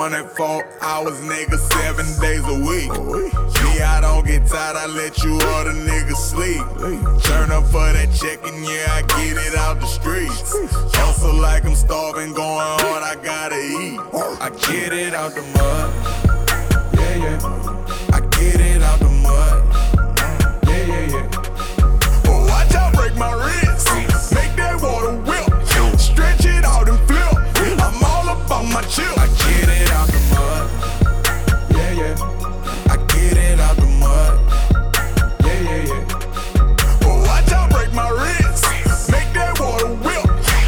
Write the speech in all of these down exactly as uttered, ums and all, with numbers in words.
twenty-four hours, nigga, seven days a week. Me, I don't get tired, I let you other niggas sleep. Turn up for that check and yeah, I get it out the streets. Also like I'm starving, going hard, I gotta eat. I get it out the mud, yeah, yeah. I get it out the mud, yeah, yeah, yeah. Well, watch out, break my wrist, make that water whip. Stretch it out and flip, I'm all up on my chill. I get it out the mud, yeah, yeah. I get it out the mud, yeah, yeah, yeah. Well, watch out, break my wrist, make that water whip.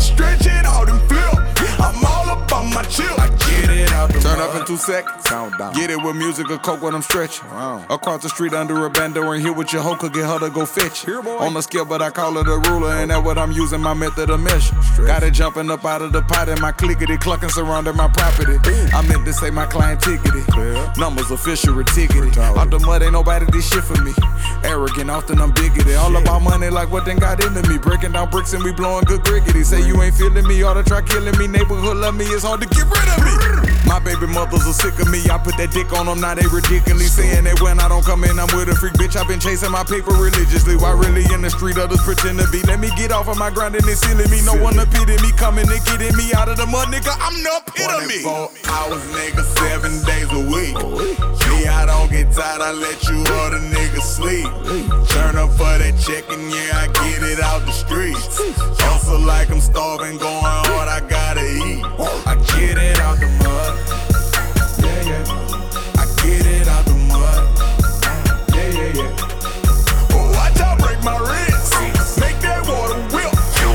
Stretch it out and flip, I'm all up on my chill. I get it out the mud. Turn up in two seconds, sound down. Get it with music or coke when I'm stretching. Wow. Across the street under a bando and here with your hoe, could get her to go fetch. Here, boy. On the scale, but I call it a ruler, and that's what I'm using, my method of measure. Stretch. Got it jumping up out of the pot and my clickety clucking surrounding my property. Boom. I meant to say my client tickety. Clear. Numbers official or tickety. Out the mud, ain't nobody this shit for me. Arrogant, often I'm bigoted. Shit. All about money, like what then got into me. Breaking down bricks and we blowing good griggity. Say right. You ain't feeling me, oughta try killing me. Neighborhood love me, it's hard to get rid of me. My baby mothers are sick of me, I put that dick on them, now they ridiculously saying that when I don't come in, I'm with a freak bitch. I've been chasing my paper religiously, why really in the street others pretend to be. Let me get off of my grind and it's silly me, no one appealing me, coming and getting me out of the mud, nigga, I'm the epitome. twenty-four hours, nigga, seven days a week. Me, I don't get tired, I let you other niggas sleep. Turn up for that check and yeah, I get it out the streets. Also like I'm starving, going hard, I gotta eat. I get it out the mud. Yeah, yeah, I get it out the mud. Yeah, yeah, yeah. Oh, watch out, break my wrist, make that water whip,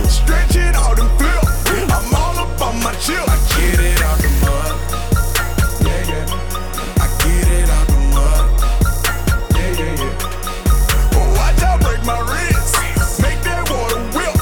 stretch it out and flip, I'm all up on my chill. I get it out the mud. Yeah, yeah, I get it out the mud. Yeah, yeah, yeah. Oh, watch out, break my wrist, make that water whip,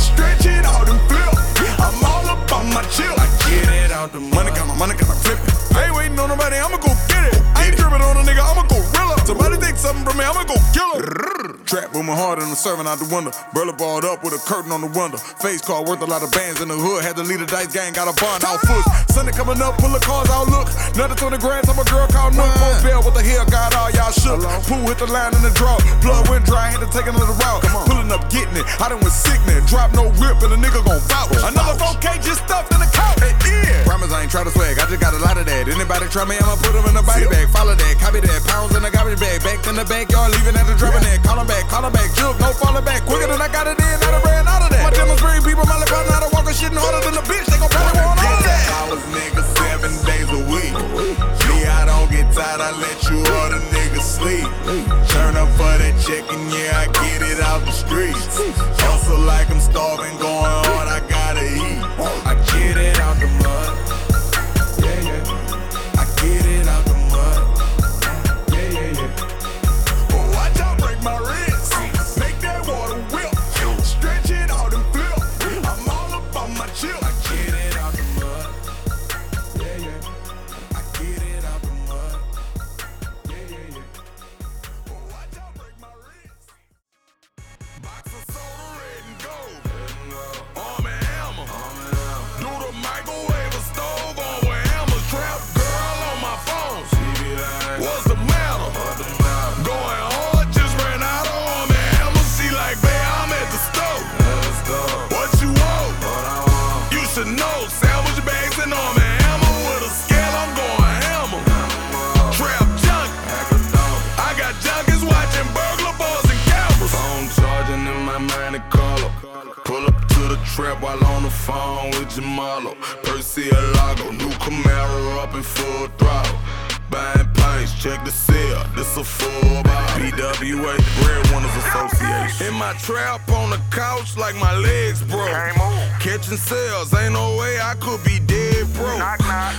stretch it out and flip, I'm all up on my chill. I get it out the mud. Money got my money got my flipping. I ain't waiting on nobody, I'ma go get it. I ain't dripping on a nigga, I'ma go real up. Somebody take something from me, I'ma go kill her. Trap booming hard and I'm serving out the window. Brother balled up with a curtain on the window. Face card worth a lot of bands in the hood. Had to lead a dice gang, got a bond out foot. Sunday coming up, full of cars, I'll look. Another twenty grand, I'm a girl called Nook. Post bell, what the hell, got all y'all shook. Pool hit the line in the draw. Blood went dry, had to take another route. Pulling up, getting it, I done went sickening. Drop no rip and a nigga gon' vouch. Another four K just stuffed in the couch. Yeah. Promise I ain't try to swag, I just got a lot of that. Anybody try me, I'ma put them in a body bag. Follow that, copy that, pounds in a garbage bag. Back in the backyard, leaving at the dropping that. Call them back, call them back, juke, no falling back. Quicker than I got it in, I done ran out of that. My Gemma's bring people, my lip out, I done walking shit harder than the bitch. They gon' probably want all that. I was niggas seven days a week. Me, I don't get tired, I let you other niggas sleep. Turn up for that check and yeah, I get it out the streets. Also like I'm starving, going hard, I gotta eat. I get it out the mud. Trap while on the phone with Jamalo, Percielago, new Camaro up in full throttle. Buying pints, check the sale, this a full body. B W A, Breadwinners Association. In my trap on the couch like my legs broke. Catching sales, ain't no way I could be dead broke.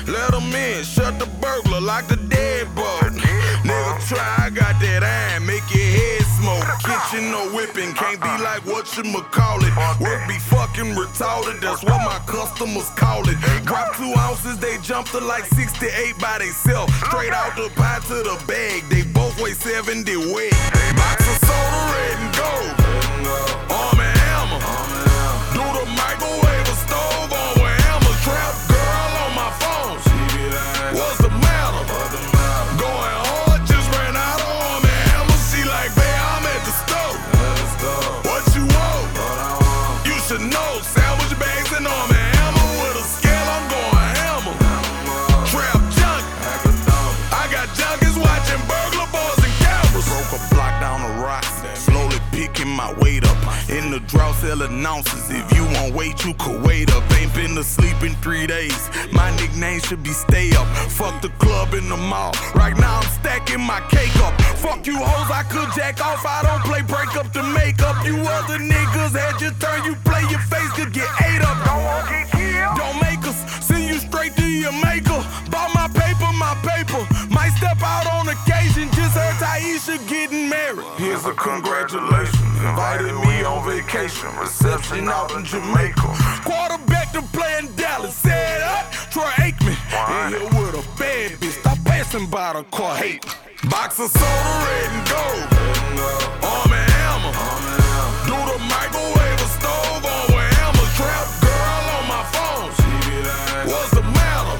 Let them in, shut the burglar, lock the deadbolt. Nigga try, I got that iron, make your head smoke. Kitchen no whipping, can't be like what you ma call it. Work be fucking retarded, that's what my customers call it. Drop two ounces, they jump to like sixty-eight by themselves. Straight out the pie to the bag, they both weigh seventy wet. Box of soda, red and gold. Arm and hammer. Do the microwave or stove on with hammer. Trap girl on my phone. tell announcers, if you want weight, you could wait up. Ain't been asleep in three days. My nickname should be Stay Up. Fuck the club in the mall. Right now I'm stacking my cake up. Fuck you hoes, I could jack off. I don't play break up to make up. You other niggas had your turn. You play your face, could get ate up. Don't want to get killed. Don't make us. Send you straight to your maker. Bought my paper, my paper. Might step out on occasion. Just heard Taisha getting married. Here's a congratulations. Invited me on vacation, reception out in Jamaica. Quarterback to play in Dallas, said up, Troy Aikman. In here with a bad bitch, stop passing by the car. Hey, box of soda, red and gold. Arm and hammer, do the microwave or stove on with hammer. Trap girl on my phone. What's the matter?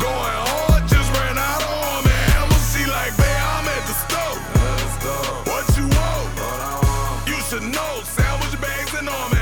Going hard, just ran out of arm and hammer. She like, babe, I'm at the stove. What you want? You should know, sandwich bags and all, man.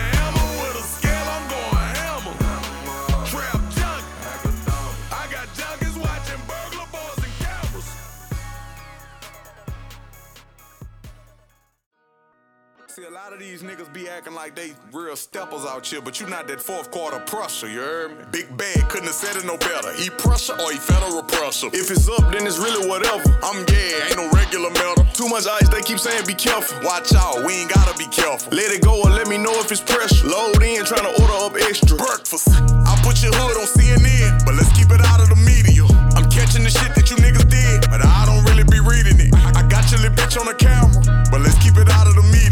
See, a lot of these niggas be acting like they real steppers out here, but you not that fourth quarter pressure, you heard me? Big Bad couldn't have said it no better. He pressure or he federal pressure. If it's up, then it's really whatever. I'm gay, ain't no regular metal. Too much ice, they keep saying be careful. Watch out, we ain't gotta be careful. Let it go or let me know if it's pressure. Load in, tryna order up extra. Breakfast, I put your hood on C N N, but let's keep it out of the media. I'm catching the shit that you niggas did, but I don't really be reading it. I got your little bitch on the camera, but let's keep it out of the media.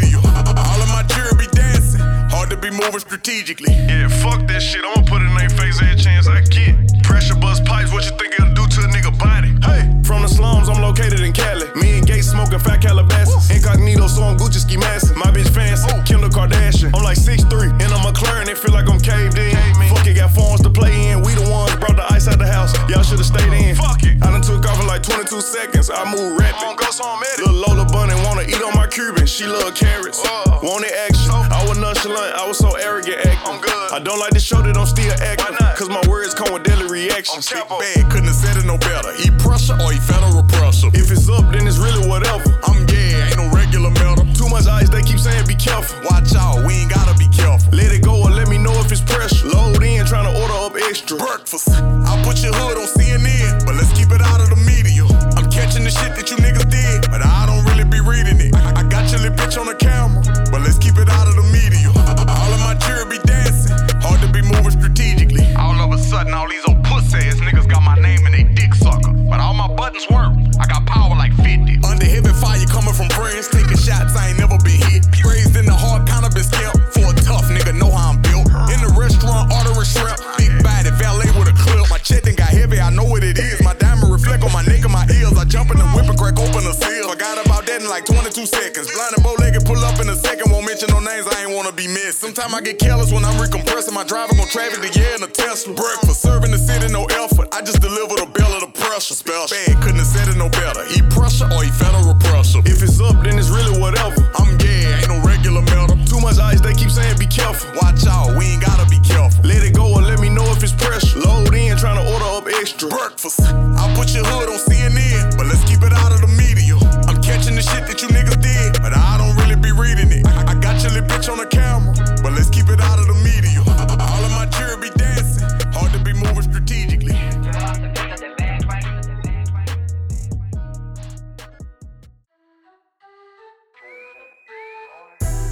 All of my jury be dancing, hard to be moving strategically. Yeah, fuck that shit, I'ma put it in their face every chance I get. Pressure bust pipes, what you think it'll do to a nigga body? Hey, from the slums, I'm located in Cali. Me and Gates smoking fat Calabasas. Incognito, so I'm Gucci ski massive. My bitch fancy, Kendall Kardashian. I'm like six three, and I'm a McLaren, it feel like I'm caved in. Fuck it, got forms to play in, we the ones brought the ice out the house. Y'all should've stayed in. Fuck it, I done took off in like twenty-two seconds, I move rapid. I don't go, so I'm at it. Lil' Lola Bunny wanna eat on my Cuban, she love carrots. Uh, Wanted action, oh. I was nonchalant, I was so arrogant acting. I'm good. I don't like to show that I'm still acting, cause my words come with deadly reactions. Big Bad couldn't have said it no better. He pressure or he federal pressure. If it's up, then it's really whatever. I'm gay, ain't no regular metal. Too much ice, they keep saying be careful. Watch out, we ain't gotta be careful. Let it go or let me know if it's pressure. Load in, tryna order up extra. Breakfast, I put your hood on C N N, but let's keep it out of the media. I'm catching the shit that you niggas did, but I don't really be reading it. I got your little bitch on the camera, but let's keep it out of the media. All of my jury be dancing, hard to be moving strategically. All of a sudden, all these old pussy ass niggas got my name in they dick sucker, but all my buttons work. I got power like fifty. Under heavy fire coming from friends, taking shots, I ain't never been hit. Raised in the heart, kinda been scared. For a tough nigga, know how I'm built. In the restaurant, ordering shrimp. Big body, valet with a clip. My check done got heavy, I know what it is. My diamond reflect on my neck and my ears. I jump in the whip and crack open the seal. Forgot about that in like twenty-two seconds. Blind and bow-legged, pull up in a second. Won't mention no names, I ain't wanna be missed. Sometimes I get careless when I'm recompressing. My driver gon' traffic the air in a Tesla. Breakfast, serving the city, no effort. I just delivered a bell of the pressure. Special. Bad couldn't have said it no better. He pressure or he federal pressure. If it's up, then it's really whatever. I'm gay, ain't no regular metal. Too much ice, they keep saying be careful. Watch out, we ain't gotta be careful. Let it go or let me know if it's pressure. Load in, tryna order up extra. Breakfast, I put your hood on C N N, but let's keep it out of the media. I'm catching the shit that you niggas did, but I don't really be reading it. I got your little bitch on the camera, but let's keep it out of the media. All of my jury be dancing, hard to be moving strategically.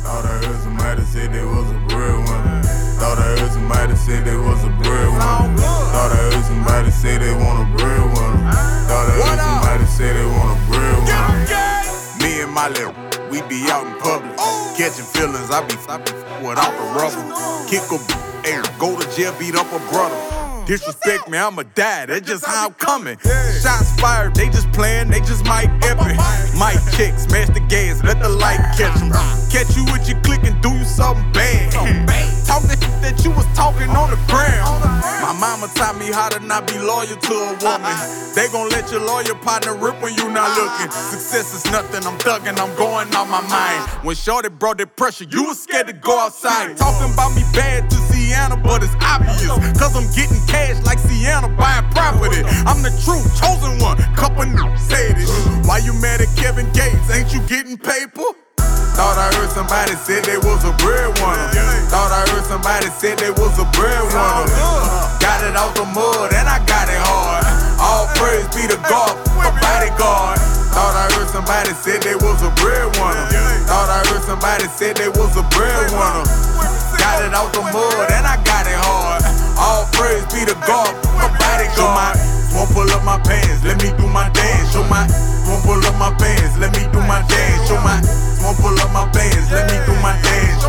Thought I heard somebody say they was a breadwinner. Thought I heard somebody say they was a breadwinner. Thought I heard somebody say they want a breadwinner. Thought I heard somebody say they want a breadwinner. Me and my little, we be out in public. Catching feelings, I be stopping without the rubber. Kick a b- air, go to jail, beat up a brother. Disrespect me, I'ma die, that's just how I'm coming. Shots fired, they just playing, they just might epping. Mic check, smash the gas, let the light catch them. Catch you with your click and do you something bad. Talk that shit that you was talking on the ground. My mama taught me how to not be loyal to a woman. They gon' let your lawyer partner rip when you not looking. Success is nothing, I'm thugging, I'm going on my mind. When shorty brought that pressure, you was scared to go outside. Talking about me bad to Sienna, but it's obvious, cause I'm getting cash like Sienna buying property. I'm the true chosen one. Couple n****s say this. Why you mad at Kevin Gates? Ain't you getting paper? Thought I heard somebody said they was a breadwinner. Thought I heard somebody said they was a breadwinner. Got it out the mud and I got it hard. All praise be to God, my bodyguard. Thought I heard somebody said they was a breadwinner. Thought I heard somebody said they was a breadwinner. Got it out the mud and I got it hard. All praise be to God, my bodyguard. Won't pull up my pants, let me do my dance. Show my won't pull up my pants, let me do my dance. Show my won't pull up my pants, let me do my dance.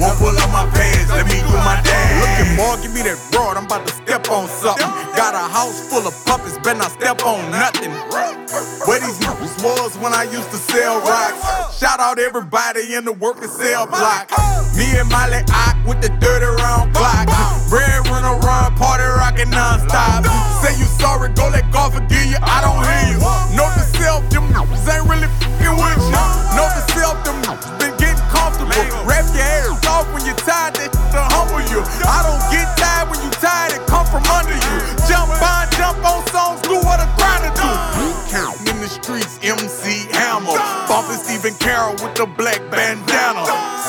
Won't pull up my pants, let me do my dance. Looking more, give me that broad, I'm about to step on something. Got a house full of puppets, better not step on nothing. Where these niggas was when I used to sell rocks. Shout out everybody in the work and sell block. Me and Molly Ock with the dirty round clock. Red run around, party rockin' non-stop. Say you sorry, go let God forgive you, I don't hear you. Note to self, them niggas ain't really f***ing with you. Note to self, them niggas been getting comfortable. Wrap your ass off when you're tired, that shit to humble you. I don't get tired when you tired, it come from under you. Jump on, jump on songs, do what a grinder do. Count in the streets, M C Hammer. Bumpin' Stephen Carroll with the black bandana.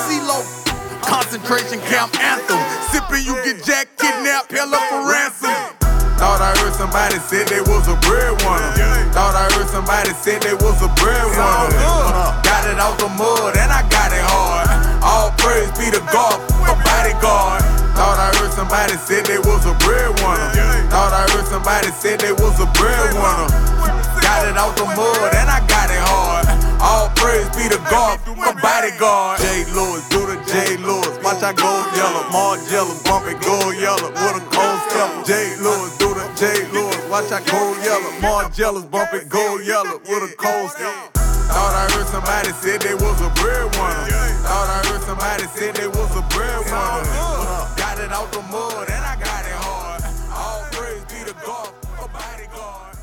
CeeLo, concentration camp anthem. Sippin', you get jacked, kidnapped, held up for ransom. Thought I heard somebody said they was a breadwinner. Thought I heard somebody said they was a breadwinner. Got it out the mud and I got it hard. All praise be to God, my bodyguard. Thought I heard somebody said they was a breadwinner. Thought I heard somebody said they was a breadwinner. Got it out the mud and I got it hard. All praise be to God, my bodyguard. J. Lewis, do the J. Lewis. Watch I go yellow, more yellow, bump it, go yellow with a cold stepper. J. Lewis, do the J. Lewis. Watch I go yellow, more jealous, bump it, go yellow with a cold stepper. Thought I heard somebody said they was a breadwinner. Thought I heard somebody said they was a breadwinner. Got it out the mud and I got it hard. All praise be to God, my bodyguard.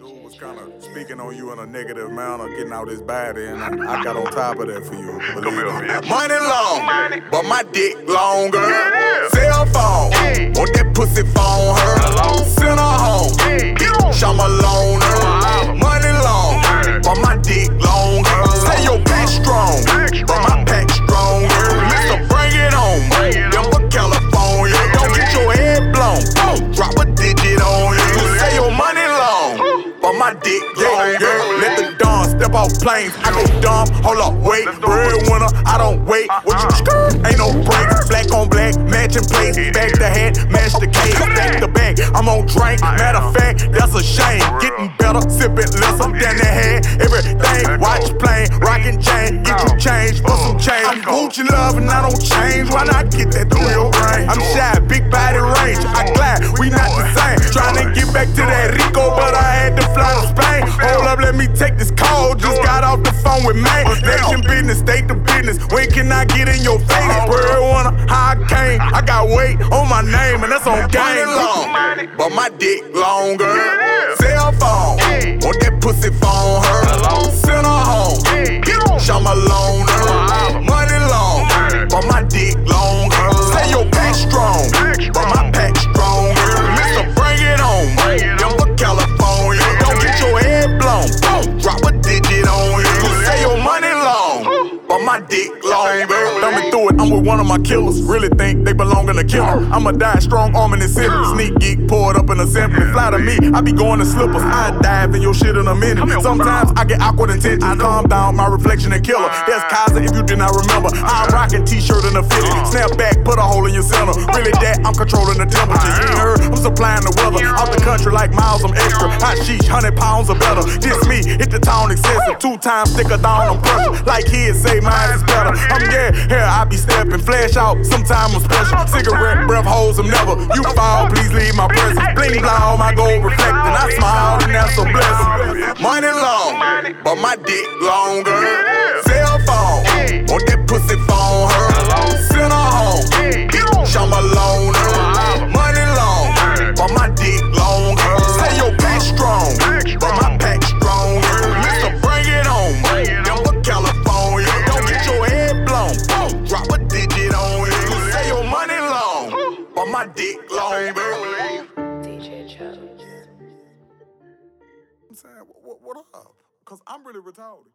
Dude was kind of speaking on you in a negative manner, getting out his body, and I, I got on top of that for you. Come here, bitch. Money long, money. But my dick longer. Yeah, yeah. Cell phone, hey. Want that pussy phone her? Hello. Send her home, hey. Bitch, I'm a loner. Wow. Money long, money. But my dick longer. Hello. Say your back strong, back strong, but my back stronger. Hey. Mister, bring it on, bring it on. Denver, California. Hey. Don't get your head blown, oh. Drop a digit on you. Hey. Say your money but my dick long, girl. Let the dawn step off planes. I go dumb, hold up, wait. Breadwinner, I don't wait. What you skirt? Ain't no breaks. Black on black, matching plates. Back to head, match the case. Back to back, I'm on drink. Matter of fact, that's a shame. Getting better, sipping less. I'm down the head, everything. Watch plane, rockin' chain. Get you change, for some change. I'm Gucci love and I don't change. Why not get that through your brain? I'm shy, big body range. I glide, we not the same. Tryna get back to that Rico, but I had to fly to Spain. Hold up, let me take this call. Just got off the phone with man. Nation business, state the business. When can I get in your face? Breadwinner, how I came. I got weight on my name, and that's on game long. But my dick longer. Cell phone, want that pussy phone her? Send her home, bitch, I'm a loner. Money long, but my dick longer. Say your back strong, but my back stronger. Mister, bring it on, Denver, California. Your head blown, boom, drop a digit on you. Say your money long, but my dick long, girl. Thumb me through it, I'm with one of my killers. Really think they belong in a killer. I'ma die strong, arm in the center. Sneak geek, pour it up in a zipper. Fly to me, I be going to slippers. I dive in your shit in a minute. Sometimes I get awkward intentions. I calm down, my reflection and killer. That's Kaiser, if you did not remember. I'm rocking t-shirt and a fitted. Snap back, put a hole in your center. Really that, I'm controlling the temperature. You heard, I'm supplying the weather. Out the country like miles, I'm extra. Hot sheesh, hundred pounds or better. Just me, hit the town excessive. Two times thicker down, I'm pressure. Like his, say mine is better. I'm yeah, here I be stepping. Flash out, sometime I'm special. Cigarette breath holds them never. You fall, please leave my presence. Bling blow, my gold reflecting. I smile and that's a blessing. Money long, but my dick longer. Cell phone, want that pussy phone her? Send her home, bitch, I'm a loner. Money long, but my dick longer. Say your back strong, but my back stronger. Mister, bring it on, Denver, California. Don't get your head blown, boom, drop a digit on you. Say your money long, but my dick longer. D J Jones. I'm saying, what, what, what up? Because I'm really retarded.